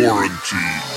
Quarantine.